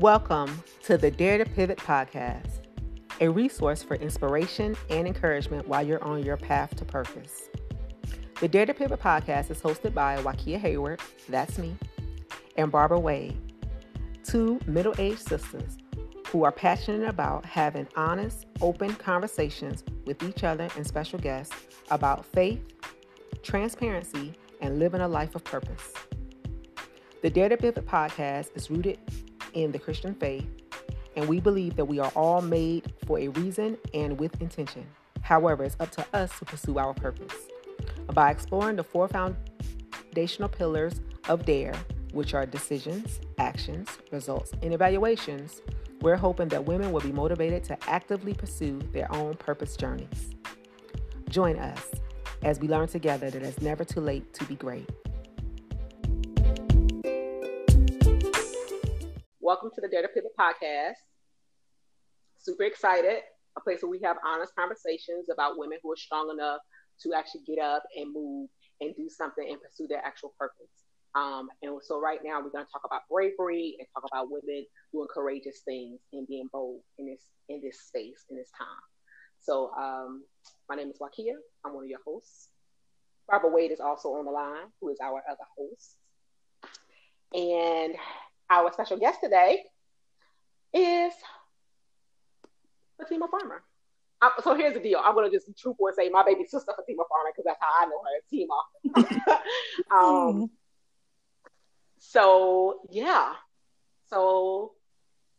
Welcome to the Dare to Pivot podcast, a resource for inspiration and encouragement while you're on your path to purpose. The Dare to Pivot podcast is hosted by Wakia Hayward, that's me, and Barbara Wade, two middle-aged sisters who are passionate about having honest, open conversations with each other and special guests about faith, transparency, and living a life of purpose. The Dare to Pivot podcast is rooted in the Christian faith, and we believe that we are all made for a reason and with intention. However, it's up to us to pursue our purpose. By exploring the four foundational pillars of DARE, which are decisions, actions, results, and evaluations, we're hoping that women will be motivated to actively pursue their own purpose journeys. Join us as we learn together that it's never too late to be great. Welcome to the Dare to Pivot podcast. Super excited. A place where we have honest conversations about women who are strong enough to actually get up and move and do something and pursue their actual purpose. And so right now we're going to talk about bravery and talk about women doing courageous things and being bold in this space, in this time. So my name is Wakia. I'm one of your hosts. Barbara Wade is also on the line, who is our other host. And our special guest today is Fatima Farmer. So here's the deal. I'm going to just be truthful and say my baby sister Fatima Farmer, because that's how I know her, Fatima. So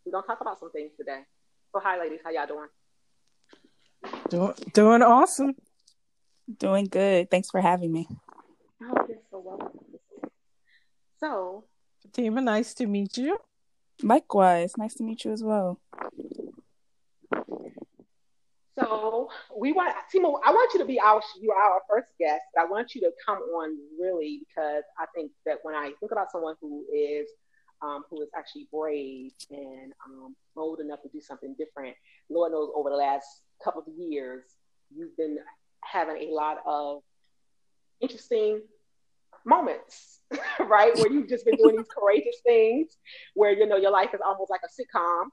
we're going to talk about some things today. So hi, ladies. How y'all doing? Doing awesome. Doing good. Thanks for having me. Oh, you're so welcome. So, Fatima, nice to meet you. Likewise. Nice to meet you as well. So Fatima, I want you to be our first guest, but I want you to come on really, because I think that when I think about someone who is actually brave and bold enough to do something different, Lord knows over the last couple of years, you've been having a lot of interesting moments, right? Where you've just been doing these courageous things where, you know, your life is almost like a sitcom.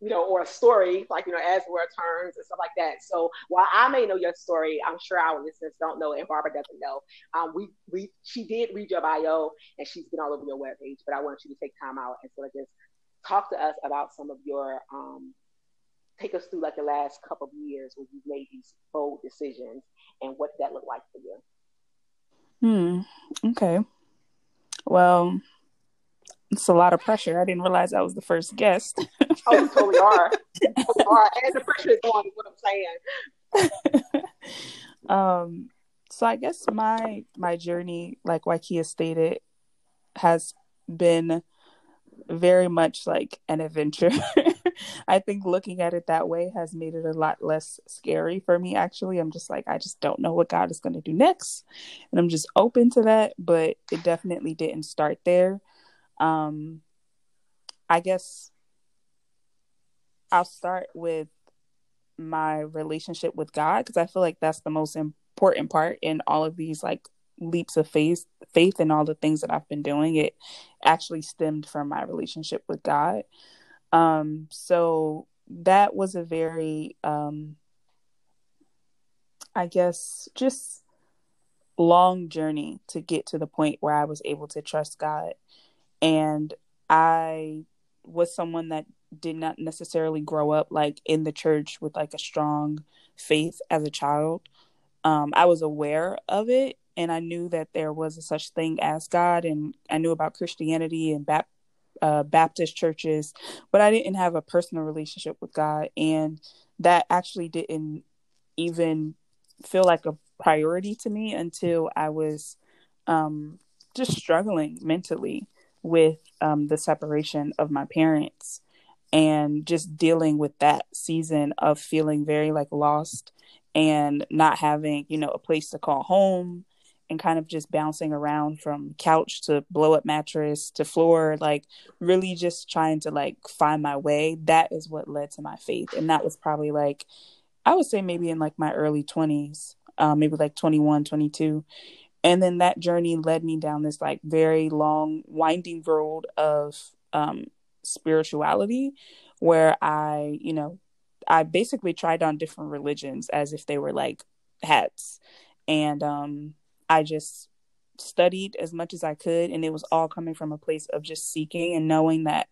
You know, or a story, like, you know, as where it turns and stuff like that. So while I may know your story, I'm sure our listeners don't know, and Barbara doesn't know. She did read your bio, and she's been all over your webpage, but I want you to take time out and sort of just talk to us about some of your, take us through like the last couple of years where you've made these bold decisions and what that looked like for you. Okay. Well, it's a lot of pressure. I didn't realize I was the first guest. Oh, you totally are. And the pressure is on, is what I'm saying. So I guess my journey, like Wakia stated, has been very much like an adventure. I think looking at it that way has made it a lot less scary for me, actually. I'm just like, I just don't know what God is going to do next. And I'm just open to that. But it definitely didn't start there. I guess I'll start with my relationship with God, because I feel like that's the most important part in all of these like leaps of faith and all the things that I've been doing. It actually stemmed from my relationship with God. So that was a very, I guess, just long journey to get to the point where I was able to trust God. And I was someone that did not necessarily grow up like in the church with like a strong faith as a child. I was aware of it, and I knew that there was a such thing as God, and I knew about Christianity and Baptist churches, but I didn't have a personal relationship with God, and that actually didn't even feel like a priority to me until I was just struggling mentally with the separation of my parents and just dealing with that season of feeling very like lost and not having, you know, a place to call home, and kind of just bouncing around from couch to blow up mattress to floor, like really just trying to like find my way. That is what led to my faith. And that was probably like, I would say maybe in like my early 20s, maybe like 21, 22. And then that journey led me down this like very long winding road of spirituality, where I basically tried on different religions as if they were like hats. And I just studied as much as I could. And it was all coming from a place of just seeking and knowing that,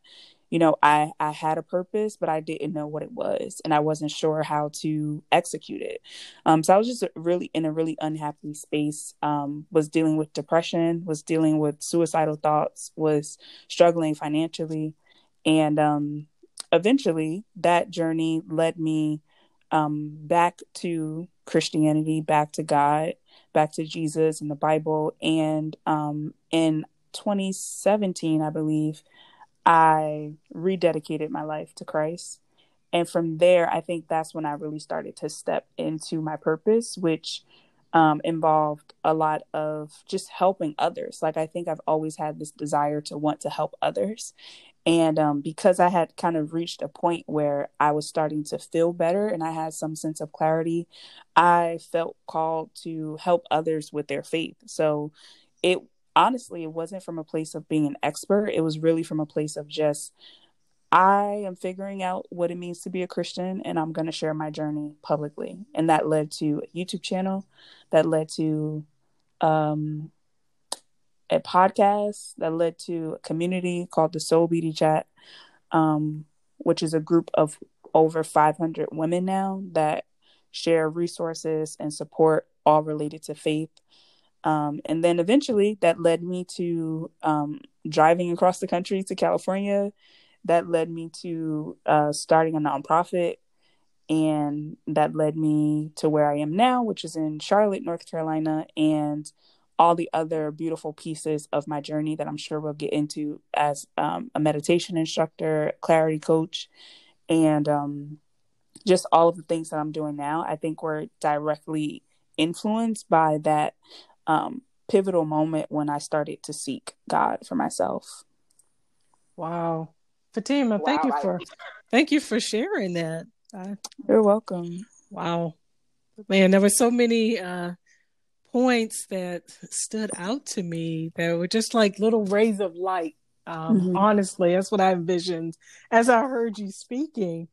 you know, I had a purpose, but I didn't know what it was. And I wasn't sure how to execute it. So I was just really in a really unhappy space, was dealing with depression, was dealing with suicidal thoughts, was struggling financially. And eventually that journey led me back to Christianity, back to God, back to Jesus and the Bible. And in 2017, I believe, I rededicated my life to Christ. And from there, I think that's when I really started to step into my purpose, which involved a lot of just helping others. Like, I think I've always had this desire to want to help others. And because I had kind of reached a point where I was starting to feel better and I had some sense of clarity, I felt called to help others with their faith. So it wasn't from a place of being an expert. It was really from a place of just, I am figuring out what it means to be a Christian, and I'm going to share my journey publicly. And that led to a YouTube channel, that led to a podcast, that led to a community called the Soul Beauty Chat, which is a group of over 500 women now that share resources and support all related to faith. And then eventually that led me to driving across the country to California. That led me to starting a nonprofit. And that led me to where I am now, which is in Charlotte, North Carolina, and all the other beautiful pieces of my journey that I'm sure we'll get into as a meditation instructor, clarity coach, and just all of the things that I'm doing now. I think we're directly influenced by that pivotal moment when I started to seek God for myself. Wow. Fatima, thank you for sharing that. You're welcome. Wow. Man, there were so many points that stood out to me that were just like little rays of light. Mm-hmm. Honestly, that's what I envisioned as I heard you speaking.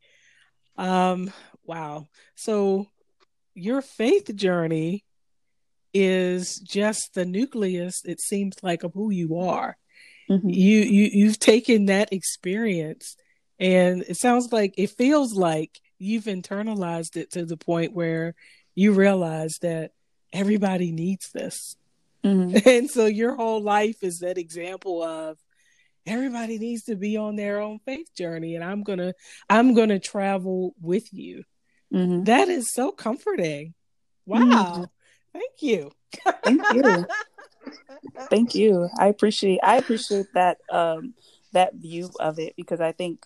Wow. So your faith journey is just the nucleus, it seems like, of who you are. Mm-hmm. You've taken that experience, and it feels like you've internalized it to the point where you realize that everybody needs this. Mm-hmm. And so your whole life is that example of everybody needs to be on their own faith journey, and I'm gonna travel with you. Mm-hmm. That is so comforting. Wow. Mm-hmm. Thank you. Thank you. I appreciate that that view of it, because I think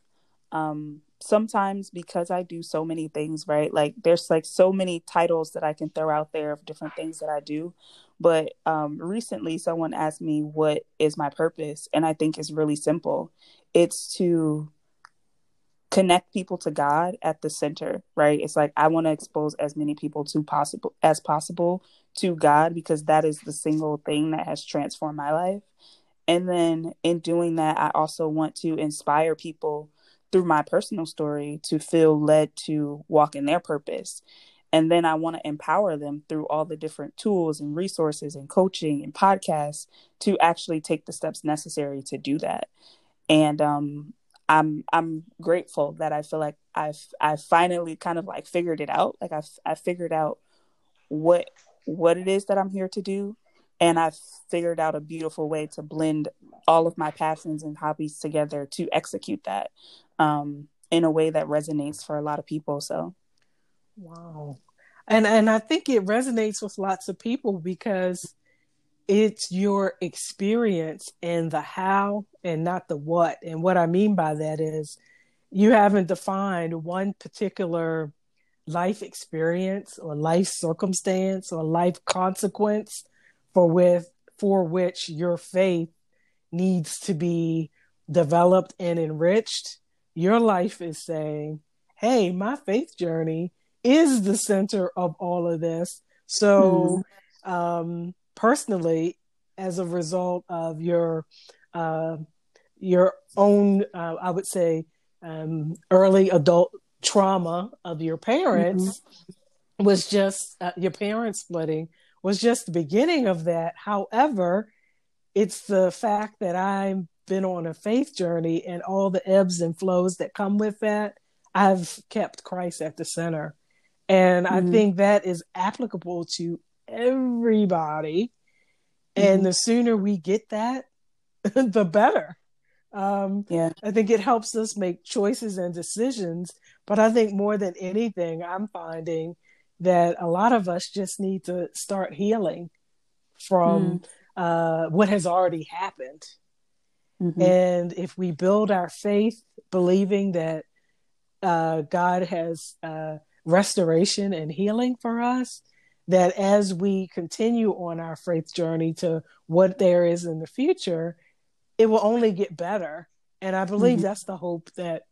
sometimes, because I do so many things, right? Like, there's like so many titles that I can throw out there of different things that I do. But recently someone asked me, what is my purpose? And I think it's really simple. It's to connect people to God at the center, right? It's like, I want to expose as many people as possible to God, because that is the single thing that has transformed my life. And then in doing that, I also want to inspire people through my personal story to feel led to walk in their purpose. And then I want to empower them through all the different tools and resources and coaching and podcasts to actually take the steps necessary to do that. And I'm grateful that I feel like I finally kind of like figured it out. Like, I figured out what it is that I'm here to do. And I've figured out a beautiful way to blend all of my passions and hobbies together to execute that in a way that resonates for a lot of people. So. Wow. And I think it resonates with lots of people because it's your experience and the how and not the what. And what I mean by that is you haven't defined one particular life experience or life circumstance or life consequence for which your faith needs to be developed and enriched. Your life is saying, hey, my faith journey is the center of all of this. So, personally, as a result of your your own, I would say, early adult trauma of your parents was just your parents splitting was just the beginning of that. However, it's the fact that I've been on a faith journey and all the ebbs and flows that come with that. I've kept Christ at the center. And I think that is applicable to everybody. And the sooner we get that, the better. I think it helps us make choices and decisions. But I think more than anything, I'm finding that a lot of us just need to start healing from what has already happened. And if we build our faith, believing that God has restoration and healing for us, that as we continue on our faith journey to what there is in the future, it will only get better. And I believe that's the hope that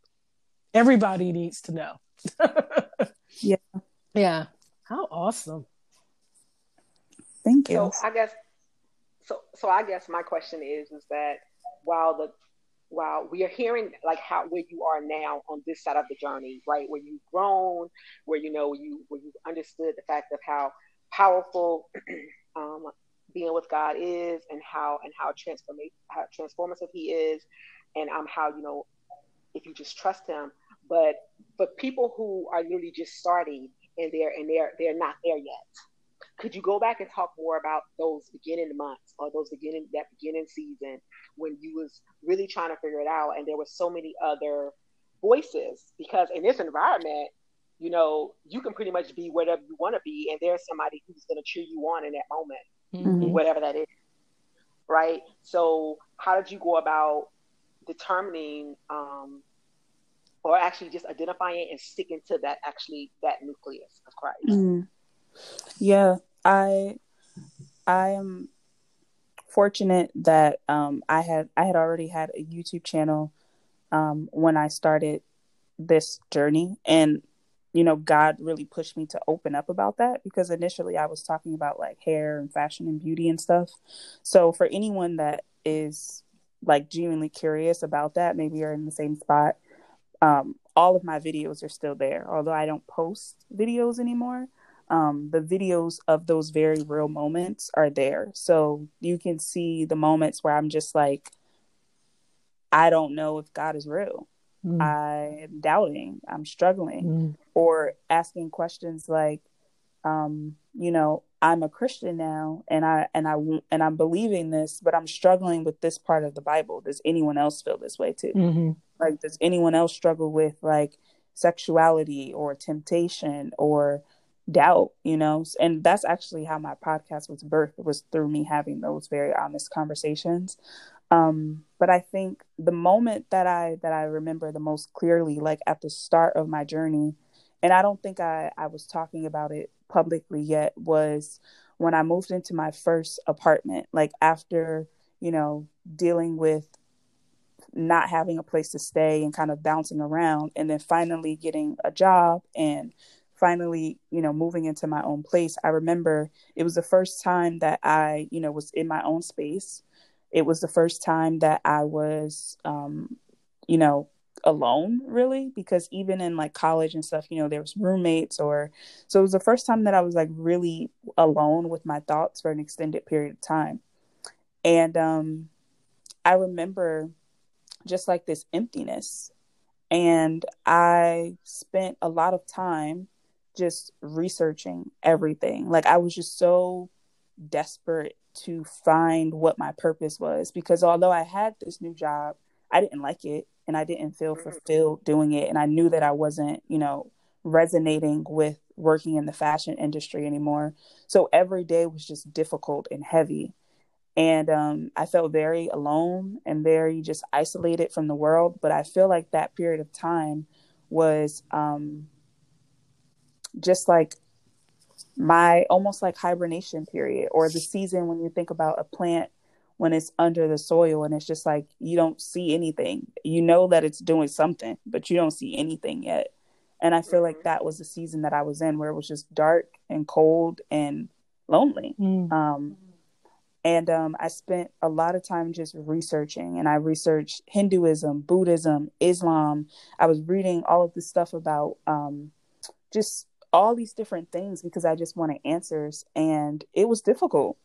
everybody needs to know. Yeah. Yeah. How awesome. Thank you. So I guess my question is that while we are hearing like where you are now on this side of the journey, right? Where you've grown, where, you know, where you understood the fact of how powerful being with God is, and how transformative He is, and how, you know, if you just trust Him. But people who are literally just starting and they're not there yet. Could you go back and talk more about those beginning months or that beginning season when you was really trying to figure it out and there were so many other voices? Because in this environment, you know, you can pretty much be whatever you want to be, and there's somebody who's going to cheer you on in that moment, whatever that is, right? So how did you go about determining or actually just identifying and sticking to that nucleus of Christ? Yeah, I am fortunate that I had already had a YouTube channel when I started this journey, and you know, God really pushed me to open up about that, because initially I was talking about like hair and fashion and beauty and stuff. So for anyone that is like genuinely curious about that, maybe you're in the same spot. All of my videos are still there, although I don't post videos anymore. The videos of those very real moments are there. So you can see the moments where I'm just like, I don't know if God is real. I'm doubting, I'm struggling, or asking questions like, you know, I'm a Christian now and I'm believing this, but I'm struggling with this part of the Bible. Does anyone else feel this way too? Like, does anyone else struggle with like sexuality or temptation or doubt, you know? And that's actually how my podcast was birthed. It was through me having those very honest conversations. But I think the moment that I remember the most clearly, like at the start of my journey, and I don't think I was talking about it publicly yet, was when I moved into my first apartment, like after, you know, dealing with not having a place to stay and kind of bouncing around, and then finally getting a job and finally, you know, moving into my own place. I remember it was the first time that I, you know, was in my own space. It was the first time that I was, you know, alone really, because even in like college and stuff, you know, there was roommates so it was the first time that I was like really alone with my thoughts for an extended period of time. And I remember just like this emptiness, and I spent a lot of time just researching everything. Like I was just so desperate to find what my purpose was, because although I had this new job, I didn't like it and I didn't feel fulfilled doing it. And I knew that I wasn't, you know, resonating with working in the fashion industry anymore. So every day was just difficult and heavy. And I felt very alone and very just isolated from the world. But I feel like that period of time was just like my almost like hibernation period, or the season when you think about a plant when it's under the soil and it's just like you don't see anything. You know that it's doing something, but you don't see anything yet. And I feel like that was the season that I was in, where it was just dark and cold and lonely. And I spent a lot of time just researching, and I researched Hinduism, Buddhism, Islam. I was reading all of this stuff about just all these different things because I just wanted answers. And it was difficult.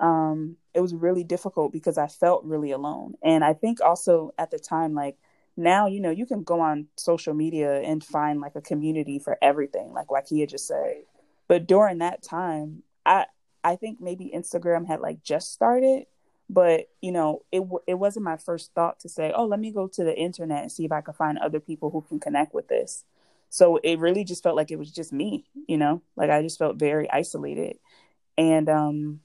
It was really difficult because I felt really alone. And I think also at the time, like now, you know, you can go on social media and find like a community for everything, like Wakia just said. But during that time, I think maybe Instagram had like just started, but you know, it wasn't my first thought to say, oh, let me go to the internet and see if I can find other people who can connect with this. So it really just felt like it was just me, you know, like I just felt very isolated. And,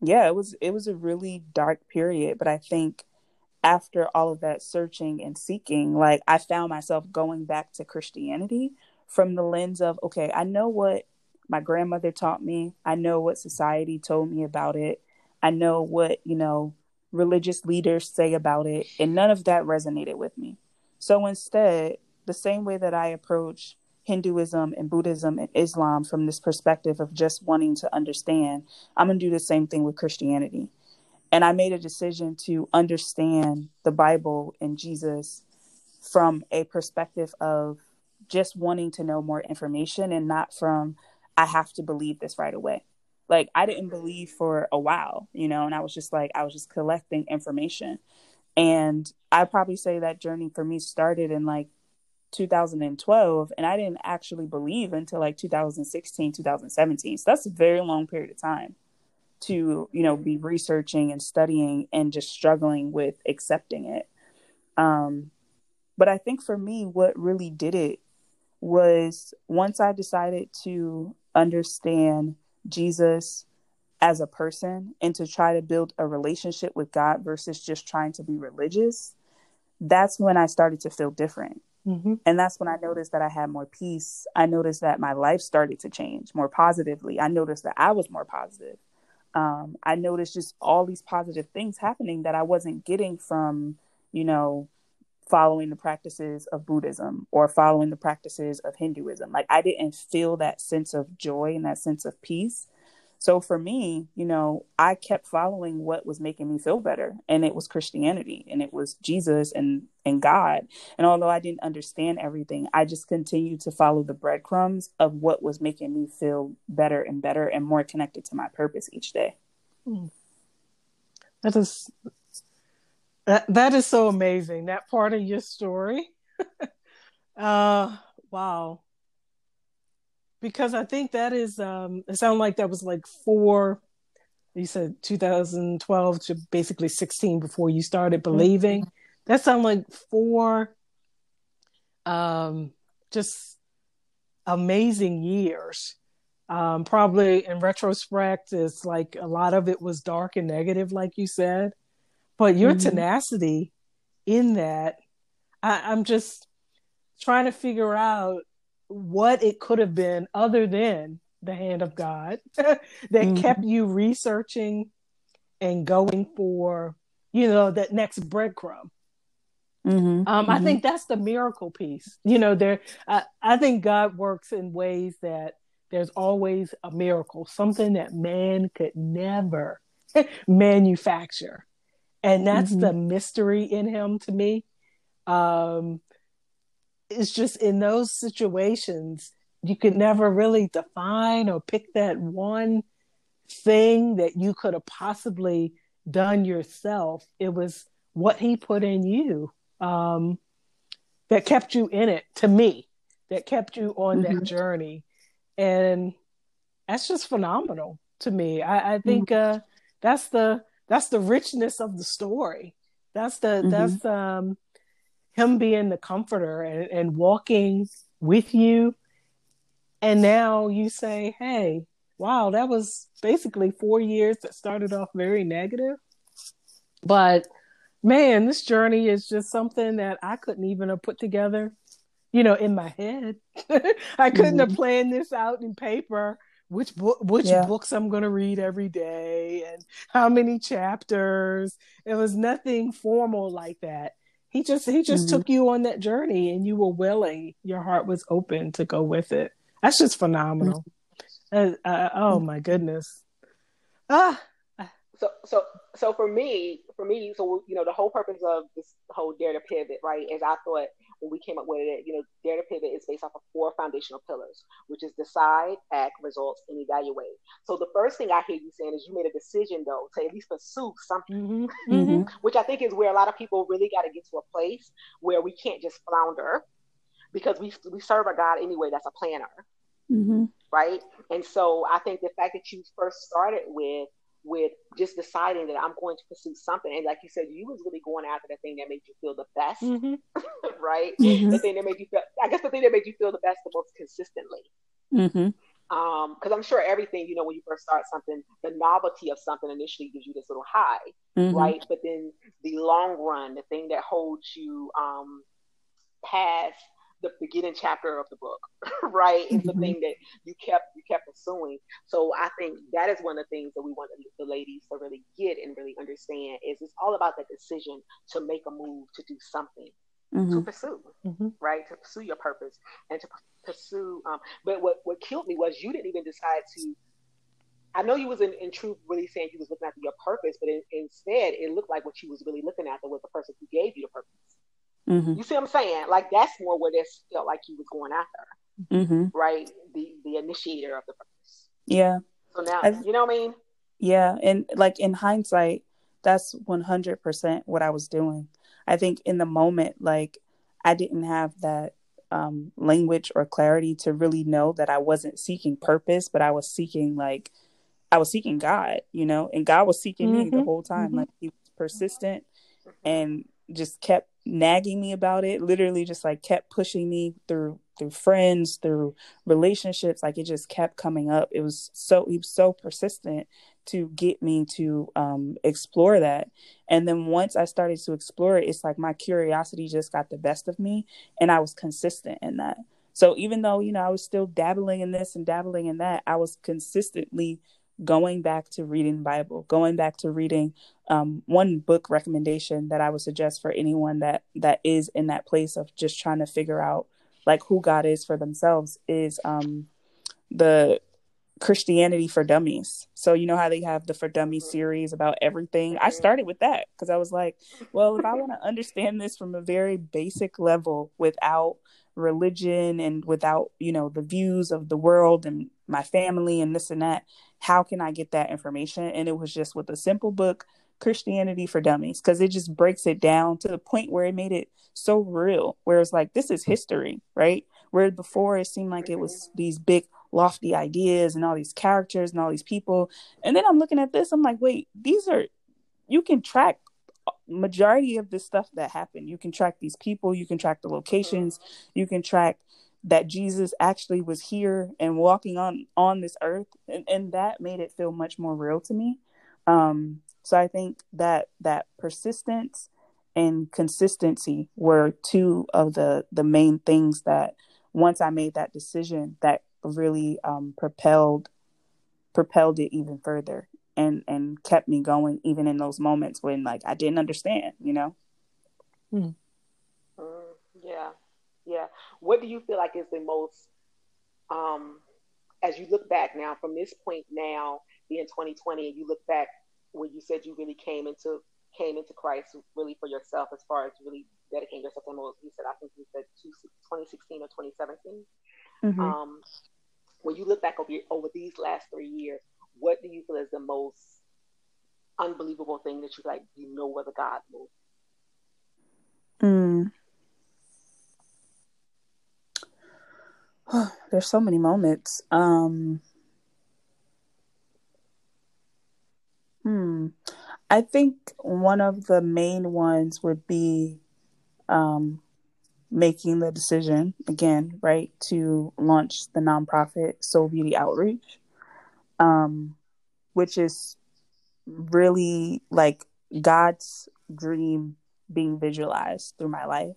yeah, it was a really dark period, but I think after all of that searching and seeking, like I found myself going back to Christianity from the lens of, okay, I know what my grandmother taught me. I know what society told me about it. I know what, you know, religious leaders say about it. And none of that resonated with me. So instead, the same way that I approach Hinduism and Buddhism and Islam from this perspective of just wanting to understand, I'm going to do the same thing with Christianity. And I made a decision to understand the Bible and Jesus from a perspective of just wanting to know more information and not from, I have to believe this right away. Like I didn't believe for a while, you know, and I was just collecting information. And I probably say that journey for me started in like 2012, and I didn't actually believe until like 2016, 2017. So that's a very long period of time to, you know, be researching and studying and just struggling with accepting it. But I think for me, what really did it was once I decided to understand Jesus as a person and to try to build a relationship with God versus just trying to be religious, that's when I started to feel different. Mm-hmm. And that's when I noticed that I had more peace. I noticed that my life started to change more positively. I noticed that I was more positive. I noticed just all these positive things happening that I wasn't getting from, you know, following the practices of Buddhism or following the practices of Hinduism. Like I didn't feel that sense of joy and that sense of peace. So for me, you know, I kept following what was making me feel better. And it was Christianity and it was Jesus and God. And although I didn't understand everything, I just continued to follow the breadcrumbs of what was making me feel better and more connected to my purpose each day. That is so amazing, that part of your story. Wow. Because I think that is, it sounded like that was like you said 2012 to basically 16 before you started believing. Mm-hmm. That sounded like 4 just amazing years. Probably in retrospect, it's like a lot of it was dark and negative, like you said. But your tenacity in that, I'm just trying to figure out what it could have been other than the hand of God that kept you researching and going for, you know, that next breadcrumb. I think that's the miracle piece. You know, I think God works in ways that there's always a miracle, something that man could never manufacture. And that's the mystery in him to me. It's just in those situations, you could never really define or pick that one thing that you could have possibly done yourself. It was what he put in you that kept you in it, to me, that kept you on that journey. And that's just phenomenal to me. I think that's the richness of the story. That's him being the comforter and walking with you. And now you say, hey, wow, that was basically 4 years that started off very negative. But man, this journey is just something that I couldn't even have put together, you know, in my head. I couldn't have planned this out in paper. Which books I'm going to read every day and how many chapters. It was nothing formal like that. He just took you on that journey and you were willing. Your heart was open to go with it. That's just phenomenal. Oh my goodness. So for me, so, you know, the whole purpose of this whole Dare to Pivot, right, is I thought when we came up with it, you know, Dare to Pivot is based off of 4 foundational pillars, which is decide, act, results, and evaluate. So the first thing I hear you saying is you made a decision, though, to at least pursue something, mm-hmm. Mm-hmm. which I think is where a lot of people really got to get to a place where we can't just flounder, because we serve a God anyway that's a planner, mm-hmm. right? And so I think the fact that you first started with just deciding that I'm going to pursue something, and like you said, you was really going after the thing that made you feel the best, mm-hmm. right? Mm-hmm. The thing that made you feel the best the most consistently. Mm-hmm. Because I'm sure everything, you know, when you first start something, the novelty of something initially gives you this little high, mm-hmm. right? But then the long run, the thing that holds you past the beginning chapter of the book, right? It's the thing that you kept pursuing. So I think that is one of the things that we want the ladies to really get and really understand is it's all about that decision to make a move, to do something, mm-hmm. to pursue, mm-hmm. right? To pursue your purpose and to pursue. But what killed me was you didn't even decide to. I know you was in truth really saying you was looking after your purpose, but instead it looked like what you was really looking after was the person who gave you the purpose. Mm-hmm. You see what I'm saying? Like, that's more what it felt like you was going after, mm-hmm. right? The initiator of the purpose. Yeah. So now, you know what I mean? Yeah. And like in hindsight, that's 100% what I was doing. I think in the moment, like I didn't have that language or clarity to really know that I wasn't seeking purpose, but I was seeking God, you know, and God was seeking mm-hmm. me the whole time. Mm-hmm. Like he was persistent and just kept nagging me about it, literally just like kept pushing me through friends, through relationships. Like it just kept coming up. He was so persistent to get me to explore that. And then once I started to explore it, it's like my curiosity just got the best of me, and I was consistent in that. So even though, you know, I was still dabbling in this and dabbling in that, I was consistently going back to reading the Bible, going back to reading one book recommendation that I would suggest for anyone that is in that place of just trying to figure out like who God is for themselves is the Christianity for Dummies. So you know how they have the For Dummies series about everything. I started with that because I was like, well, if I want to understand this from a very basic level without religion and without, you know, the views of the world and my family and this and that, how can I get that information? And it was just with a simple book, Christianity for Dummies, because it just breaks it down to the point where it made it so real, where it's like, this is history, right? Where before it seemed like it was these big lofty ideas and all these characters and all these people. And then I'm looking at this, I'm like, wait, you can track majority of the stuff that happened. You can track these people, you can track the locations, you can track that Jesus actually was here and walking on this earth. And that made it feel much more real to me. So I think that persistence and consistency were two of the main things that once I made that decision that really propelled it even further and kept me going even in those moments when like I didn't understand, you know? Mm. Yeah. Yeah. What do you feel like is the most, as you look back now from this point now being 2020, and you look back when you said you really came into Christ really for yourself, as far as really dedicating yourself to most, you said 2016 or 2017. Mm-hmm. When you look back over these last 3 years, what do you feel is the most unbelievable thing that you was a God move? Mm. Oh, there's so many moments. I think one of the main ones would be making the decision again, right, to launch the nonprofit Soul Beauty Outreach, which is really like God's dream being visualized through my life.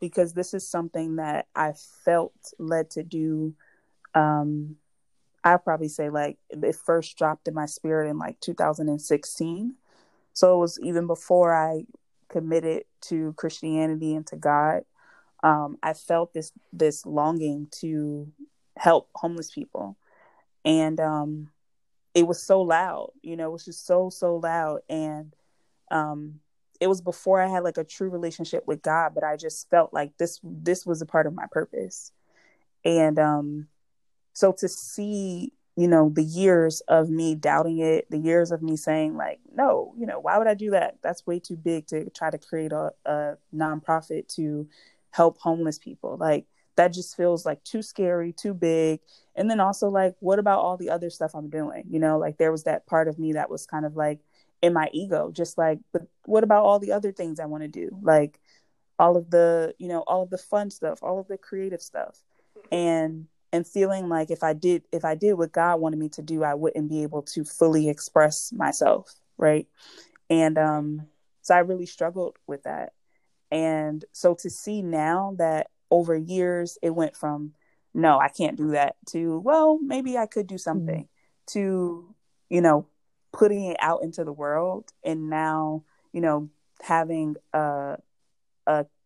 Because this is something that I felt led to do. I'd probably say like it first dropped in my spirit in like 2016. So it was even before I committed to Christianity and to God. I felt this longing to help homeless people. And it was so loud, you know, it was just so loud. And it was before I had like a true relationship with God, but I just felt like this was a part of my purpose. And so to see, you know, the years of me doubting it, the years of me saying like, no, you know, why would I do that? That's way too big to try to create a nonprofit to help homeless people. Like, that just feels like too scary, too big. And then also like, what about all the other stuff I'm doing? You know, like there was that part of me that was kind of like in my ego, just like, but what about all the other things I want to do? Like all of the, you know, all of the fun stuff, all of the creative stuff. And feeling like if I did what God wanted me to do, I wouldn't be able to fully express myself. Right. And so I really struggled with that. And so to see now that over years, it went from, no, I can't do that, to, well, maybe I could do something, to, you know, putting it out into the world. And now, you know, having a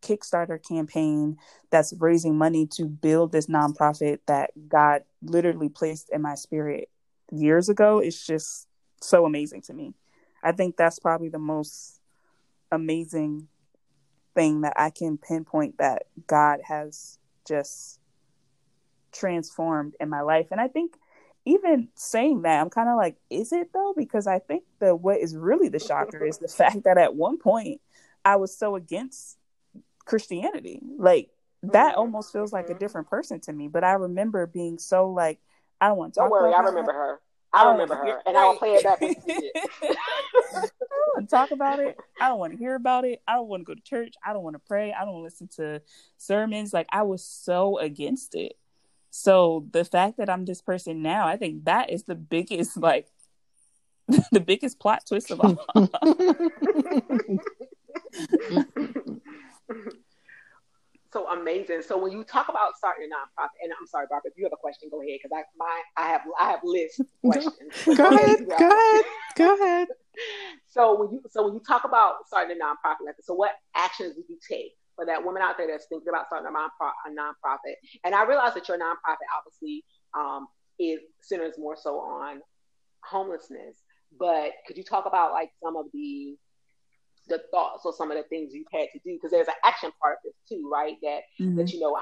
Kickstarter campaign that's raising money to build this nonprofit that God literally placed in my spirit years ago. It's just so amazing to me. I think that's probably the most amazing thing that I can pinpoint that God has just transformed in my life. And I think even saying that, I'm kind of like, is it though? Because I think that what is really the shocker is the fact that at one point I was so against Christianity. Like that almost feels like a different person to me. But I remember being so like, I don't want to talk about that. Don't worry, I remember her. And I'll play it back. I don't want to talk about it. I don't want to hear about it. I don't want to go to church. I don't want to pray. I don't listen to sermons. Like I was so against it. So the fact that I'm this person now, I think that is the biggest, like the biggest plot twist of all. So amazing. So when you talk about starting a nonprofit, and I'm sorry, Barbara, if you have a question, go ahead, because I have list questions. Go ahead. So when you talk about starting a nonprofit, like, so what actions did you take for that woman out there that's thinking about starting a nonprofit? And I realize that your nonprofit obviously centers more so on homelessness, but could you talk about like some of the thoughts or some of the things you've had to do, because there's an action part of this too, right? That you know,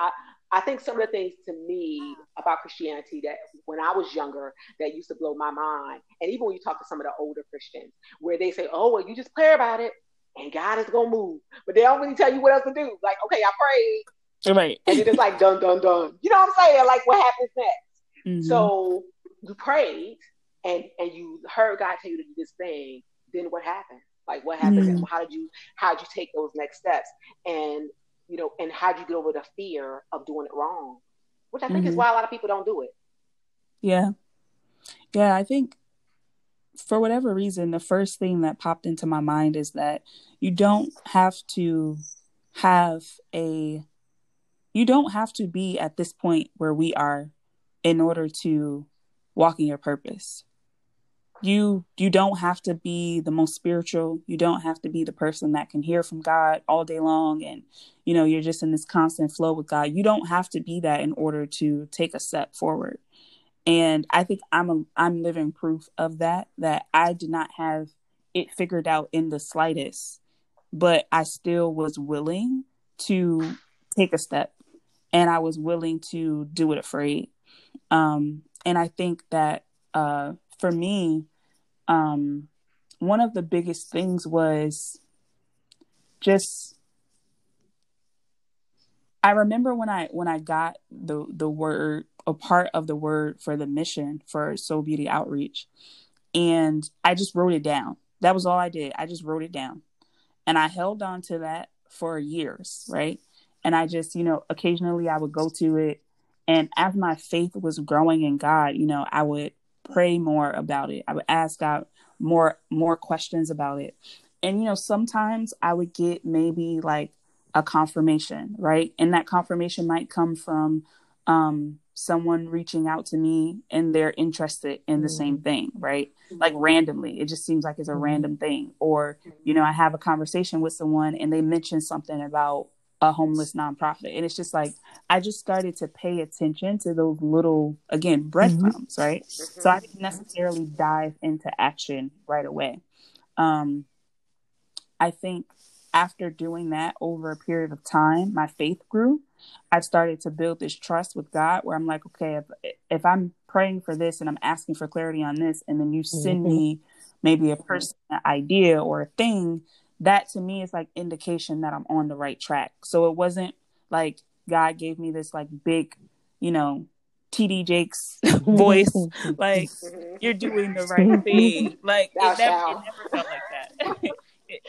I think some of the things to me about Christianity that when I was younger that used to blow my mind, and even when you talk to some of the older Christians where they say, oh well, you just pray about it and God is gonna move, but they don't really tell you what else to do. Like, okay, I prayed, right? And it's like dun dun dun, you know what I'm saying? Like, what happens next? So you prayed and you heard God tell you to do this thing, then what happened? Like, what happened? And how did you take those next steps? And, you know, and how did you get over the fear of doing it wrong? Which I think is why a lot of people don't do it. Yeah. Yeah. I think for whatever reason, the first thing that popped into my mind is that you don't have to be at this point where we are in order to walk in your purpose. You don't have to be the most spiritual. You don't have to be the person that can hear from God all day long. And, you know, you're just in this constant flow with God. You don't have to be that in order to take a step forward. And I think I'm living proof of that I did not have it figured out in the slightest, but I still was willing to take a step, and I was willing to do it afraid. And I think that, for me, one of the biggest things was just, I remember when I got the word, a part of the word for the mission for Soul Beauty Outreach, and I just wrote it down. That was all I did. I just wrote it down, and I held on to that for years, right? And I just, you know, occasionally I would go to it, and as my faith was growing in God, you know, I would pray more about it. I would ask God more questions about it. And, you know, sometimes I would get maybe like a confirmation, right? And that confirmation might come from someone reaching out to me and they're interested in the same thing, right? Like randomly, it just seems like it's a random thing. Or, you know, I have a conversation with someone and they mention something about a homeless nonprofit. And it's just like, I just started to pay attention to those little, again, breadcrumbs, mm-hmm. right? Mm-hmm. So I didn't necessarily dive into action right away. I think after doing that over a period of time, my faith grew. I've started to build this trust with God where I'm like, okay, if I'm praying for this and I'm asking for clarity on this, and then you send mm-hmm. me maybe a person, an idea or a thing, that to me is like indication that I'm on the right track. So it wasn't like God gave me this like big, you know, T.D. Jakes voice, like you're doing the right thing. Like it never felt like that.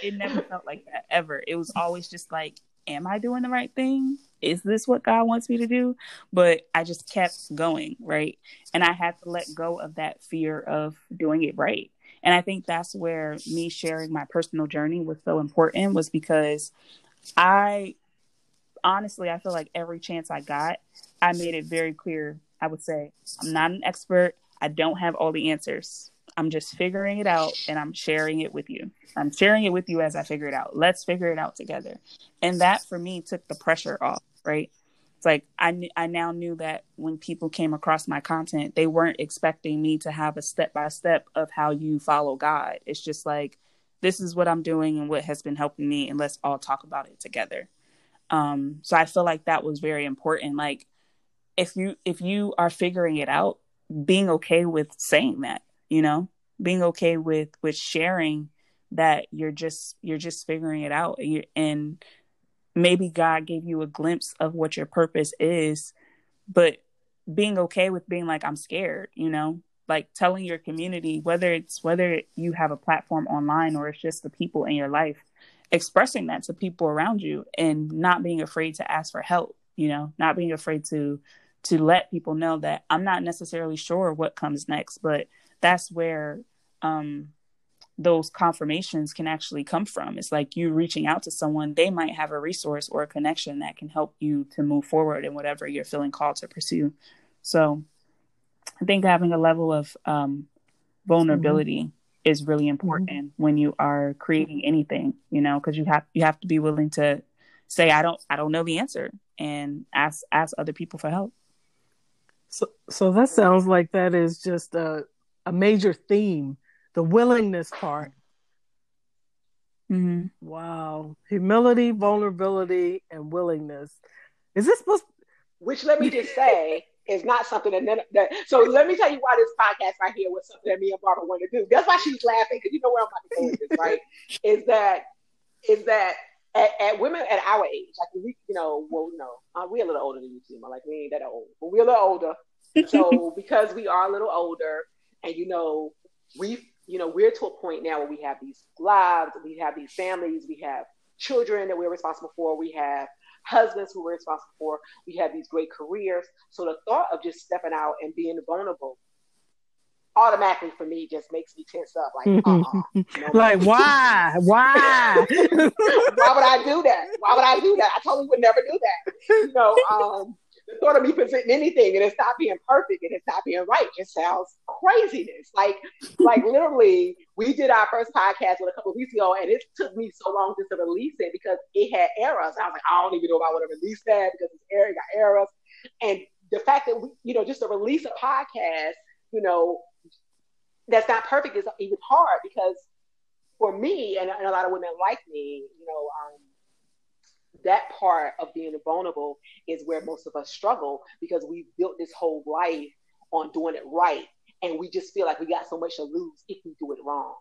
It never felt like that ever. It was always just like, am I doing the right thing? Is this what God wants me to do? But I just kept going, right? And I had to let go of that fear of doing it right. And I think that's where me sharing my personal journey was so important, was because I feel like every chance I got, I made it very clear. I would say, I'm not an expert. I don't have all the answers. I'm just figuring it out, and I'm sharing it with you. I'm sharing it with you as I figure it out. Let's figure it out together. And that, for me, took the pressure off, right? It's like I now knew that when people came across my content, they weren't expecting me to have a step-by-step of how you follow God. It's just like, this is what I'm doing and what has been helping me, and let's all talk about it together. So I feel like that was very important. Like, if you are figuring it out, being okay with saying that, you know, being okay with sharing that you're just figuring it out. And maybe God gave you a glimpse of what your purpose is, but being okay with being like, I'm scared, you know, like telling your community, whether you have a platform online or it's just the people in your life, expressing that to people around you and not being afraid to ask for help, you know, not being afraid to let people know that I'm not necessarily sure what comes next, but that's where, those confirmations can actually come from. It's like you reaching out to someone, they might have a resource or a connection that can help you to move forward in whatever you're feeling called to pursue. So I think having a level of vulnerability mm-hmm. is really important mm-hmm. when you are creating anything, you know, because you have to be willing to say, I don't know the answer, and ask other people for help. So that sounds like that is just a major theme. The willingness part. Mm-hmm. Wow. Humility, vulnerability, and willingness. Is this supposed to... Which, let me just say, is not something that... So let me tell you why this podcast right here was something that me and Barbara wanted to do. That's why she's laughing, because you know where I'm about to go with this, right? Is that at women at our age, like, we, you know, well, no, we're a little older than you, Tima. Like, we ain't that old. But we're a little older. So because we are a little older, and, you know, we're to a point now where we have these lives, we have these families, we have children that we're responsible for, we have husbands who we're responsible for, we have these great careers. So the thought of just stepping out and being vulnerable automatically for me just makes me tense up. Like, like, why? Why? Why would I do that? Why would I do that? I totally would never do that. You know, the thought of me presenting anything, and it's not being perfect, and it's not being right, it sounds craziness. Like literally, we did our first podcast a couple of weeks ago, and it took me so long just to release it because it had errors. I was like, I don't even know if I want to release that because it got errors. And the fact that we, you know, just to release a podcast, you know, that's not perfect is even hard, because for me and a lot of women like me, you know, that part of being vulnerable is where most of us struggle, because we built this whole life on doing it right. And we just feel like we got so much to lose if we do it wrong.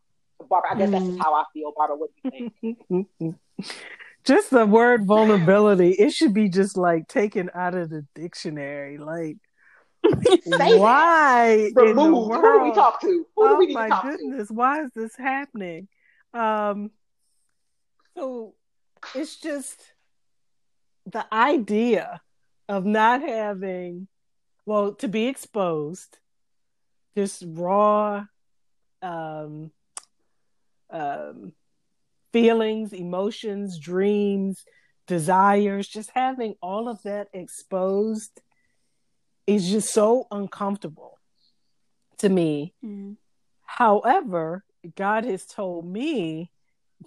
Barbara, I guess that's just how I feel. Barbara, what do you think? Just the word vulnerability, it should be just like taken out of the dictionary. Like, why? Removed. Who do we talk to? Who do we need to talk to? Why is this happening? So it's just... the idea of not having, well, to be exposed, just raw feelings, emotions, dreams, desires, just having all of that exposed is just so uncomfortable to me. Mm-hmm. However, God has told me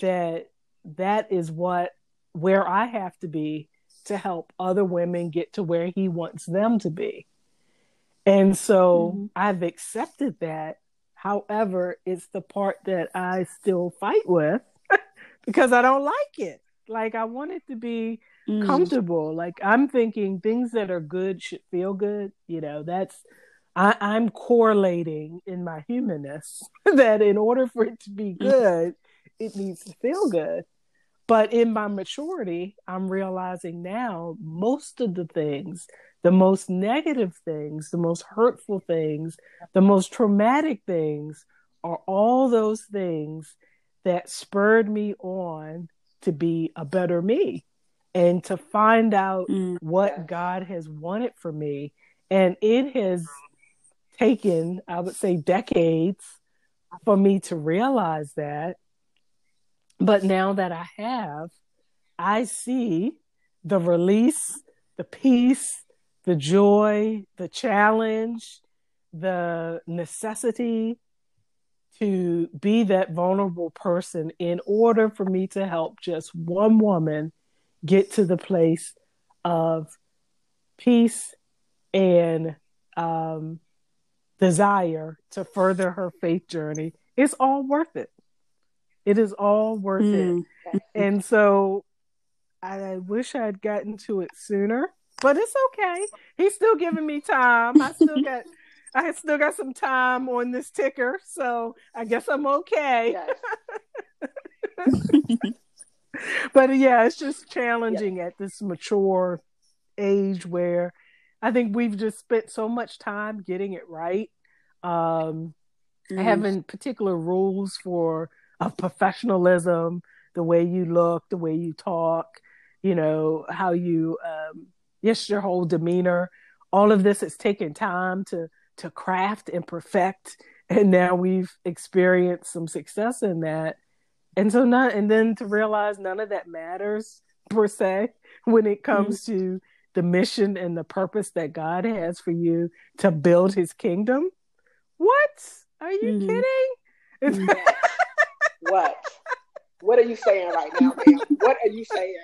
that is where I have to be to help other women get to where he wants them to be. And so mm-hmm. I've accepted that. However, it's the part that I still fight with because I don't like it. Like, I want it to be comfortable. Like, I'm thinking things that are good should feel good. You know, that's, I'm correlating in my humanness that in order for it to be good, it needs to feel good. But in my maturity, I'm realizing now most of the things, the most negative things, the most hurtful things, the most traumatic things are all those things that spurred me on to be a better me and to find out what God has wanted for me. And it has taken, I would say, decades for me to realize that. But now that I have, I see the release, the peace, the joy, the challenge, the necessity to be that vulnerable person in order for me to help just one woman get to the place of peace and desire to further her faith journey. It's all worth it. It is all worth it. And so I wish I had gotten to it sooner, but it's okay. He's still giving me time. I still got some time on this ticker, so I guess I'm okay. Yes. But yeah, it's just challenging at this mature age where I think we've just spent so much time getting it right. Having particular rules of professionalism, the way you look, the way you talk, you know, how you, your whole demeanor, all of this has taken time to craft and perfect. And now we've experienced some success in that. And so then to realize none of that matters per se, when it comes to the mission and the purpose that God has for you to build his kingdom. What? Are you kidding? Yeah. What? What are you saying right now, ma'am? What are you saying?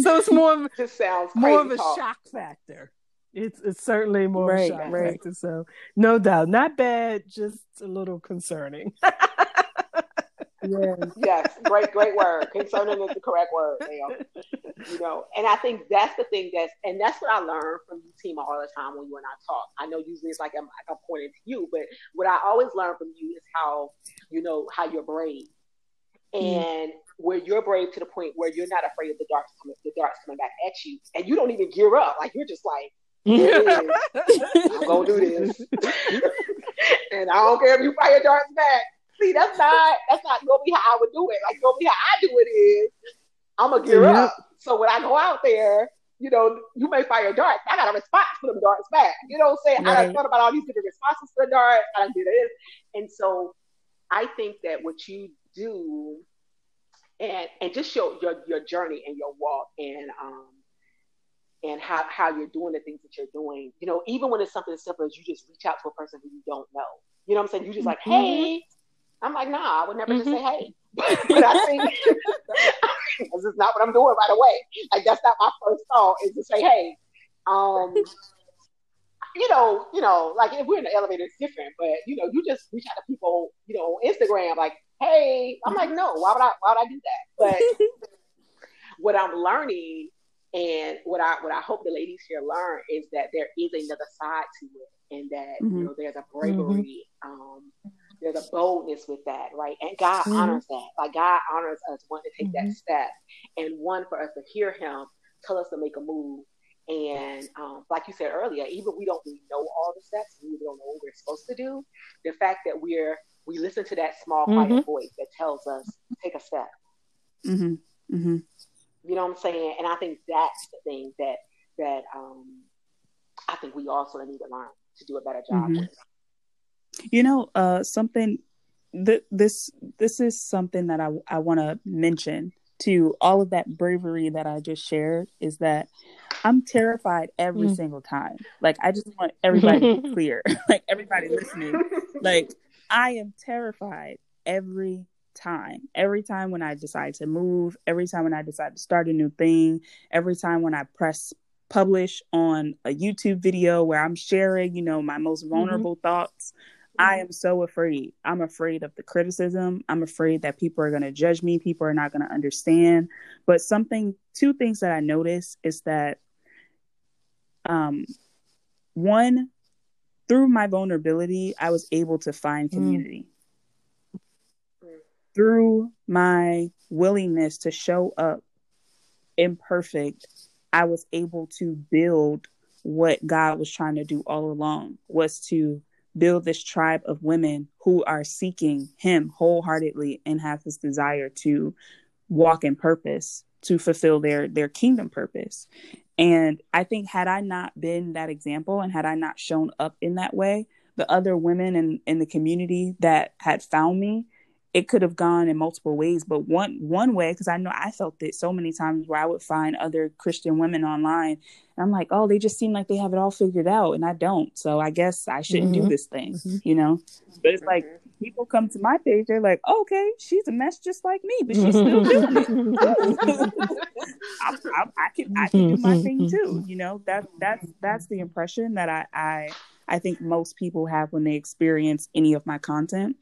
So it's more of, it sounds crazy, more of a shock factor. It's certainly more of a shock factor. So no doubt. Not bad, just a little concerning. Yes, great word. Concerning is the correct word, ma'am. You know, and I think that's the thing that's what I learn from you, Tima, all the time when you and I talk. I know usually it's like I'm pointing to you, but what I always learn from you is how, you know, how you're brave, and where you're brave to the point where you're not afraid of the darts coming back at you, and you don't even gear up. Like, you're just like, I'm gonna do this, and I don't care if you fire darts back. See, that's not gonna be how I would do it. Like, gonna be how I do it is, I'm gonna gear up. So when I go out there, you know, you may fire darts. I got a response for them darts back. You know what I'm saying? I thought about all these different responses for the darts. I did this, and so I think that what you do, and just show your journey and your walk, and how you're doing the things that you're doing. You know, even when it's something as simple as you just reach out to a person who you don't know. You know what I'm saying? You just like, hey. I'm like, nah, I would never just say, hey. But I think this is not what I'm doing right away. Like, that's not my first thought, is to say, hey, you know, like, if we're in the elevator, it's different, but, you know, you just reach out to people, you know, on Instagram, like, hey. I'm like, no, why would I do that? But what I'm learning, and what I hope the ladies here learn, is that there is another side to it, and that, you know, there's a bravery, there's a boldness with that, right? And God honors that. Like, God honors us wanting to take that step, and one, for us to hear him tell us to make a move. And like you said earlier, even we don't really know all the steps, we don't know what we're supposed to do. The fact that we listen to that small quiet voice that tells us, take a step. You know what I'm saying? And I think that's the thing that I think we also need to learn to do a better job with. You know, something this is something that I want to mention to all of that bravery that I just shared, is that I'm terrified every single time. Like, I just want everybody to be clear, like, everybody listening, like, I am terrified every time. Every time when I decide to move, every time when I decide to start a new thing, every time when I press publish on a YouTube video where I'm sharing, you know, my most vulnerable thoughts, I am so afraid. I'm afraid of the criticism. I'm afraid that people are going to judge me. People are not going to understand. But two things that I noticed is that, one, through my vulnerability, I was able to find community. Through my willingness to show up imperfect, I was able to build what God was trying to do all along, was to build this tribe of women who are seeking Him wholeheartedly and have this desire to walk in purpose, to fulfill their kingdom purpose. And I think had I not been that example and had I not shown up in that way, the other women in the community that had found me, it could have gone in multiple ways. But one way, because I know I felt it so many times where I would find other Christian women online and I'm like, oh, they just seem like they have it all figured out and I don't. So I guess I shouldn't do this thing, you know? But it's like people come to my page, they're like, oh, okay, she's a mess just like me, but she's still doing it. I can do my thing too. You know, that's the impression that I think most people have when they experience any of my content.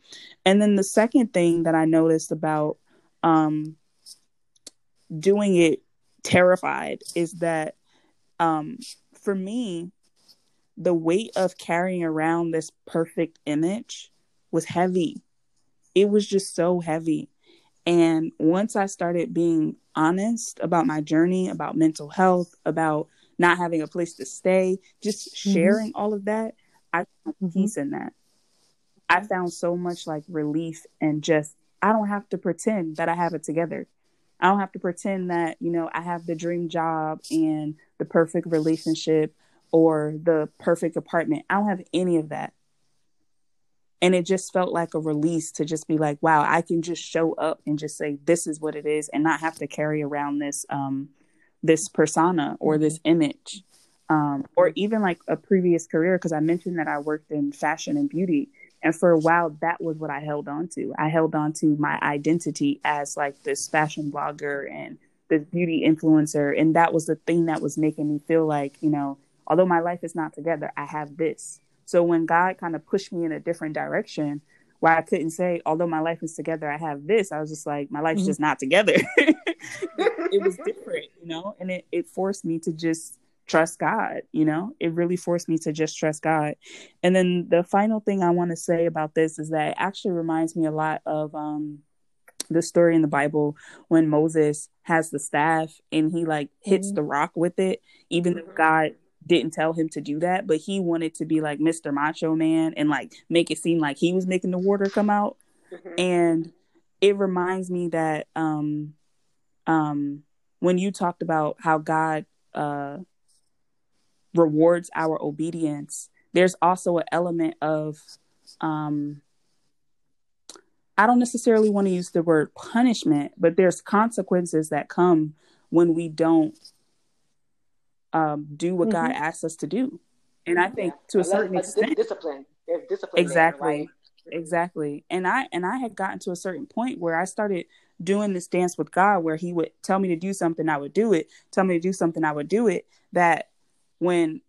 And then the second thing that I noticed about doing it terrified is that for me, the weight of carrying around this perfect image was heavy. It was just so heavy. And once I started being honest about my journey, about mental health, about not having a place to stay, just sharing all of that, I found peace in that. I found so much like relief and just, I don't have to pretend that I have it together. I don't have to pretend that, you know, I have the dream job and the perfect relationship or the perfect apartment. I don't have any of that. And it just felt like a release to just be like, wow, I can just show up and just say, this is what it is and not have to carry around this, this persona or this image, or even like a previous career. Cause I mentioned that I worked in fashion and beauty. And for a while, that was what I held on to. I held on to my identity as like this fashion blogger and this beauty influencer. And that was the thing that was making me feel like, you know, although my life is not together, I have this. So when God kind of pushed me in a different direction where I couldn't say, although my life is together, I have this, I was just like, my life's just not together. It was different, you know, and it forced me to just trust God, you know, it really forced me to just trust God. And then the final thing I want to say about this is that it actually reminds me a lot of the story in the Bible when Moses has the staff and he like hits the rock with it, even though God didn't tell him to do that, but he wanted to be like Mr. Macho Man and like make it seem like he was making the water come out. And it reminds me that when you talked about how God rewards our obedience, there's also an element of I don't necessarily want to use the word punishment, but there's consequences that come when we don't do what God asks us to do. And I think to a certain extent, discipline. There's discipline. Exactly. And I had gotten to a certain point where I started doing this dance with God, where He would tell me to do something, I would do it. Tell me to do something, I would do it. That when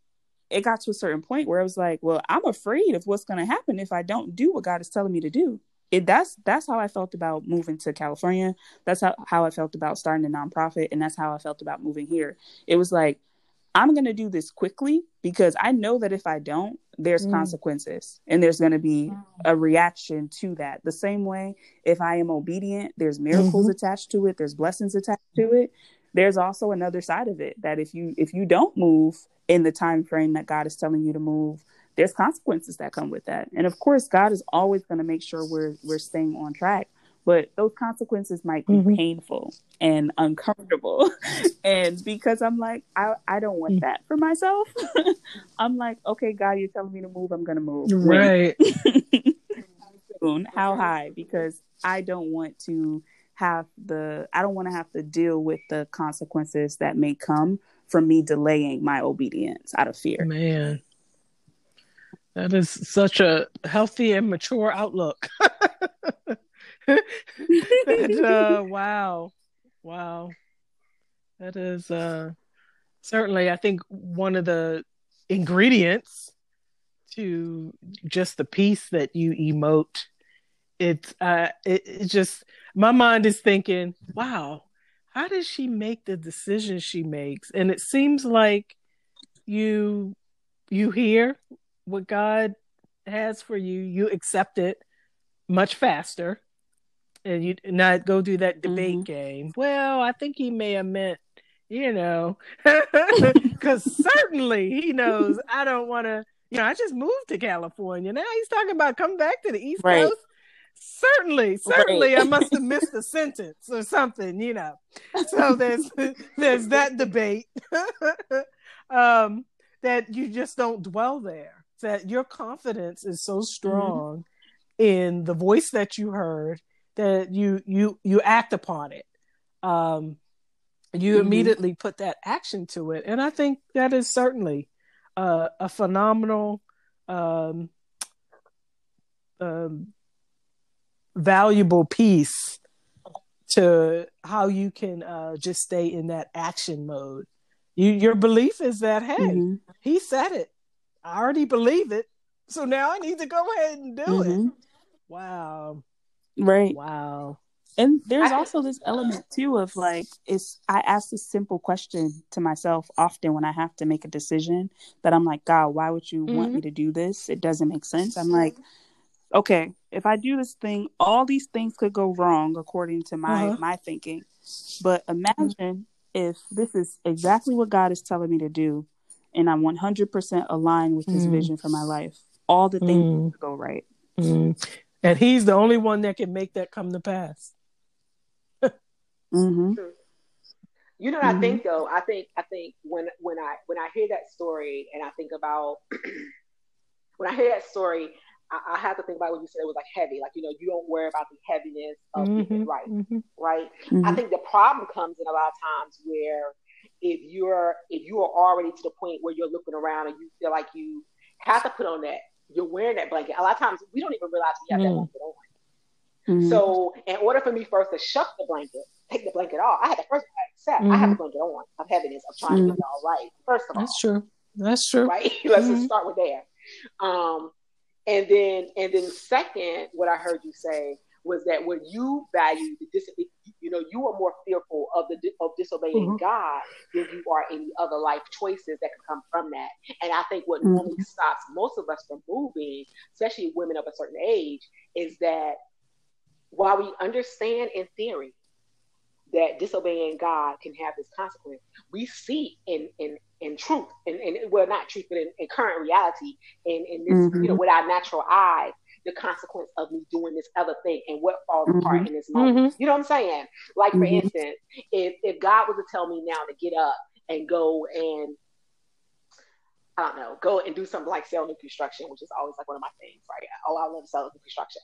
it got to a certain point where I was like, well, I'm afraid of what's going to happen if I don't do what God is telling me to do. That's how I felt about moving to California. That's how I felt about starting a nonprofit. And that's how I felt about moving here. It was like, I'm going to do this quickly because I know that if I don't, there's consequences and there's going to be a reaction to that. The same way, if I am obedient, there's miracles attached to it. There's blessings attached to it. There's also another side of it that if you don't move in the time frame that God is telling you to move, there's consequences that come with that. And of course, God is always going to make sure we're staying on track. But those consequences might be painful and uncomfortable. And because I'm like, I don't want that for myself. I'm like, okay, God, you're telling me to move. I'm going to move. Right. How high? Because I don't want to have to deal with the consequences that may come from me delaying my obedience out of fear. Man, that is such a healthy and mature outlook. And, wow. That is certainly, I think, one of the ingredients to just the peace that you emote. It's just, my mind is thinking, wow, how does she make the decisions she makes? And it seems like you hear what God has for you, you accept it much faster, and you not go do that debate game. Well, I think he may have meant, because certainly he knows I don't want to, I just moved to California. Now he's talking about come back to the East Coast. Certainly, I must have missed a sentence or something, So there's that debate that you just don't dwell there. That your confidence is so strong in the voice that you heard that you act upon it. You immediately put that action to it, and I think that is certainly a phenomenal valuable piece to how you can just stay in that action mode. Your belief is that, hey, he said it. I already believe it. So now I need to go ahead and do it. Wow. Right. Wow. And there's also this element too of like, I ask this simple question to myself often when I have to make a decision that I'm like, God, why would you want me to do this? It doesn't make sense. I'm like, okay, if I do this thing, all these things could go wrong according to my thinking. But imagine if this is exactly what God is telling me to do, and I'm 100% aligned with his vision for my life, all the things could go right. And he's the only one that can make that come to pass. I think when I hear that story, and I think about when I hear that story, I have to think about what you said. It was like heavy, like, you don't worry about the heaviness of being right. Right. I think the problem comes in a lot of times where if you are already to the point where you're looking around and you feel like you have to put on that, you're wearing that blanket. A lot of times we don't even realize we have that blanket on. So in order for me first to shuck the blanket, take the blanket off, I had to first accept I have the blanket on of heaviness, of trying to get it all right. First of all. That's true. Right? Let's just start with there. And then second, what I heard you say was that when you value the you are more fearful of disobeying God than you are any other life choices that can come from that. And I think what normally stops most of us from moving, especially women of a certain age, is that while we understand in theory that disobeying God can have this consequence, we see in truth, and not truth, but in current reality, and this, with our natural eye, the consequence of me doing this other thing and what falls apart in this moment. You know what I'm saying? Like, for instance, if God was to tell me now to get up and go and, I don't know, go and do something like sell new construction, which is always like one of my things, right? Oh, I love selling new construction.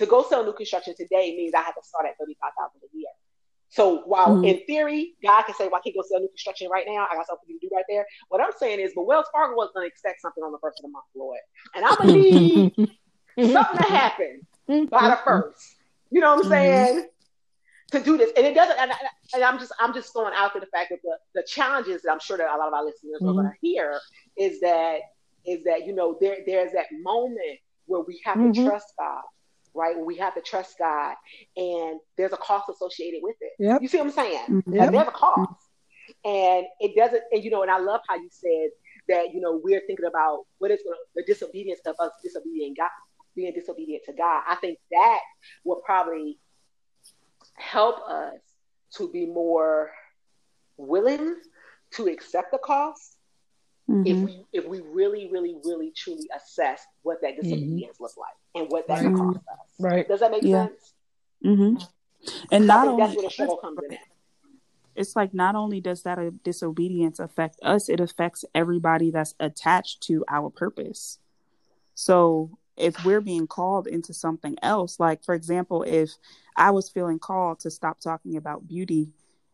To go sell new construction today means I have to start at $35,000 a year. So while in theory, God can say, well, I can't go sell new construction right now, I got something to do right there. What I'm saying is, but Wells Fargo was going to expect something on the first of the month, Lord. And I believe something to happen by the first. You know what I'm saying? To do this. And it doesn't, and I'm just throwing out there the fact that the challenges that I'm sure that a lot of our listeners are going to hear is that, there's that moment where we have to trust God, right? Where we have to trust God, and there's a cost associated with it. Yep. You see what I'm saying? Yep. Like, there's a cost. And it doesn't, and I love how you said that, we're thinking about what is the disobedience of us being disobedient to God. I think that will probably help us to be more willing to accept the cost if we really, really, really truly assess what that disobedience looks like and what that can cost us. Right. Does that make sense? And not only, that's where the struggle comes in at. It's like, not only does that disobedience affect us, it affects everybody that's attached to our purpose. So if we're being called into something else, like, for example, if I was feeling called to stop talking about beauty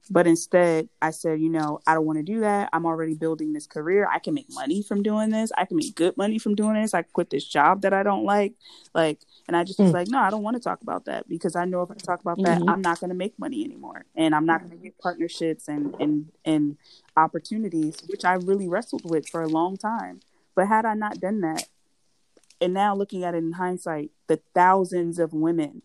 But instead, I said, you know, I don't want to do that. I'm already building this career. I can make money from doing this. I can make good money from doing this. I quit this job that I don't like. And I just was like, no, I don't want to talk about that, because I know if I talk about that, I'm not going to make money anymore. And I'm not going to get partnerships and opportunities, which I really wrestled with for a long time. But had I not done that, and now looking at it in hindsight, the thousands of women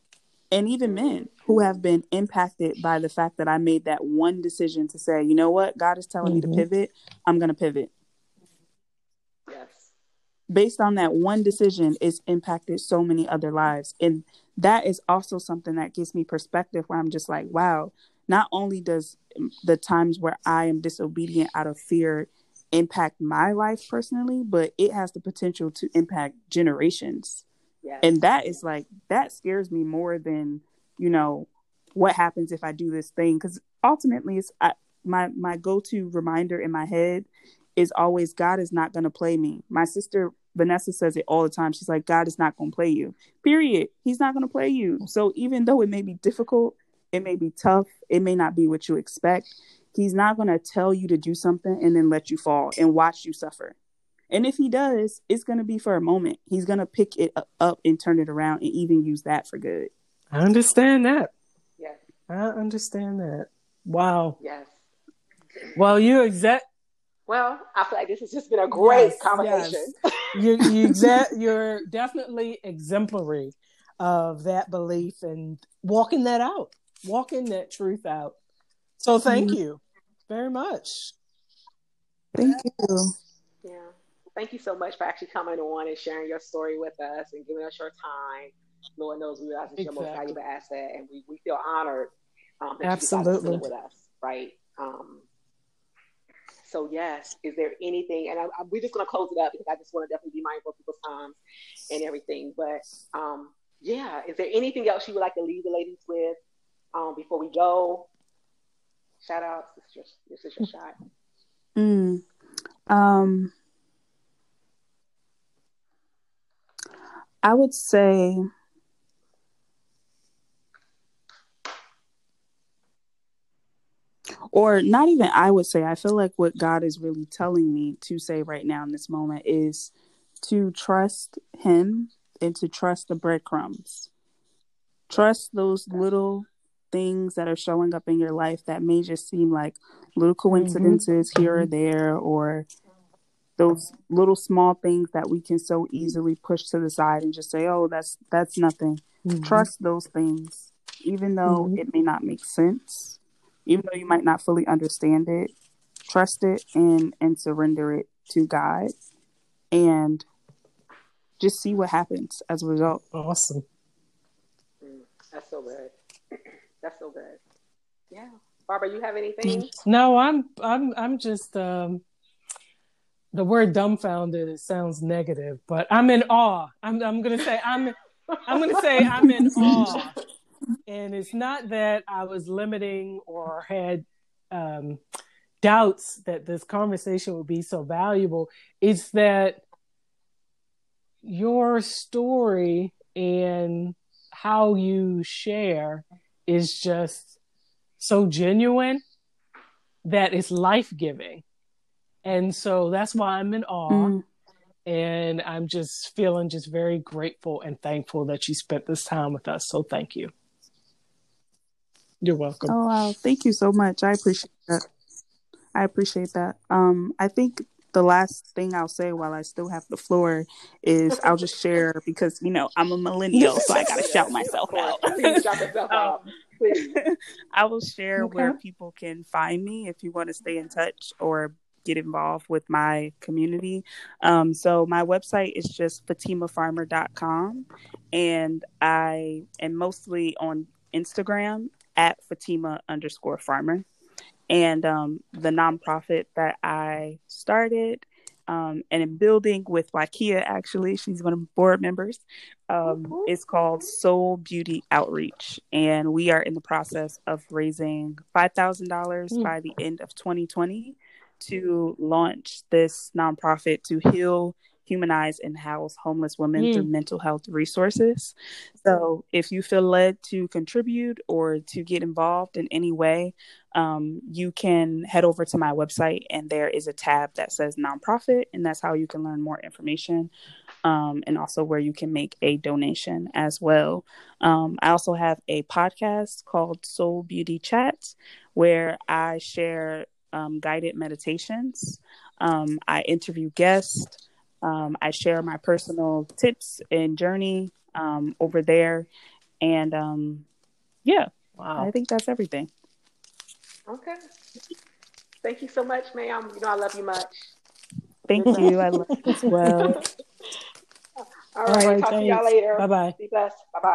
and even men who have been impacted by the fact that I made that one decision to say, you know what, God is telling me to pivot. I'm going to pivot. Yes. Based on that one decision, it's impacted so many other lives. And that is also something that gives me perspective, where I'm just like, wow, not only does the times where I am disobedient out of fear impact my life personally, but it has the potential to impact generations. Yes. And that is like, that scares me more than, you know, what happens if I do this thing? Because ultimately, it's my go-to reminder in my head is always, God is not going to play me. My sister Vanessa says it all the time. She's like, God is not going to play you, period. He's not going to play you. So even though it may be difficult, it may be tough, it may not be what you expect, he's not going to tell you to do something and then let you fall and watch you suffer. And if he does, it's going to be for a moment. He's going to pick it up and turn it around and even use that for good. I understand that. Yes. I understand that. Wow. Yes. Well, Well, I feel like this has just been a great conversation. Yes. You're definitely exemplary of that belief and walking that out, walking that truth out. So thank you very much. Thank you. Yeah. Thank you so much for actually coming on and sharing your story with us and giving us your time. Lord knows we realize it's your most valuable asset, and we feel honored that you got to sit with us, right? So yes, is there anything? And we're just going to close it up, because I just want to definitely be mindful of people's time and everything. But is there anything else you would like to leave the ladies with before we go? Shout out, this is your shot. I would say, or not even I would say, I feel like what God is really telling me to say right now in this moment is to trust him and to trust the breadcrumbs. Trust those little things that are showing up in your life that may just seem like little coincidences here or there, or those little small things that we can so easily push to the side and just say, oh, that's nothing. Trust those things, even though it may not make sense, even though you might not fully understand it. Trust it and surrender it to God, and just see what happens as a result. Awesome. That's so good. That's so good. Yeah. Barbara, you have anything? No, I'm just, the word dumbfounded, it sounds negative, but I'm in awe. I'm going to say I'm in awe. And it's not that I was limiting or had, doubts that this conversation would be so valuable. It's that your story and how you share is just so genuine that it's life-giving. And so that's why I'm in awe. And I'm just feeling just very grateful and thankful that you spent this time with us. So thank you. You're welcome. Oh, wow. Thank you so much. I appreciate that. I think the last thing I'll say while I still have the floor is I'll just share, because, you know, I'm a millennial, so I got to shout myself out. I will share where people can find me if you want to stay in touch or get involved with my community. So my website is just FatimaFarmer.com, and I am mostly on Instagram at Fatima_Farmer. And the nonprofit that I started and am building with Wakia, actually, she's one of the board members, is called Soul Beauty Outreach. And we are in the process of raising $5,000 by the end of 2020 to launch this nonprofit to heal humanize and house homeless women through mental health resources. So if you feel led to contribute or to get involved in any way, you can head over to my website, and there is a tab that says nonprofit, and that's how you can learn more information, and also where you can make a donation as well. I also have a podcast called Soul Beauty Chats, where I share guided meditations. I interview guests. I share my personal tips and journey over there. And I think that's everything. Okay. Thank you so much, ma'am. You know, I love you much. Thank you. I love you as well. All right. Talk to y'all later. Bye-bye. Be blessed. Bye-bye.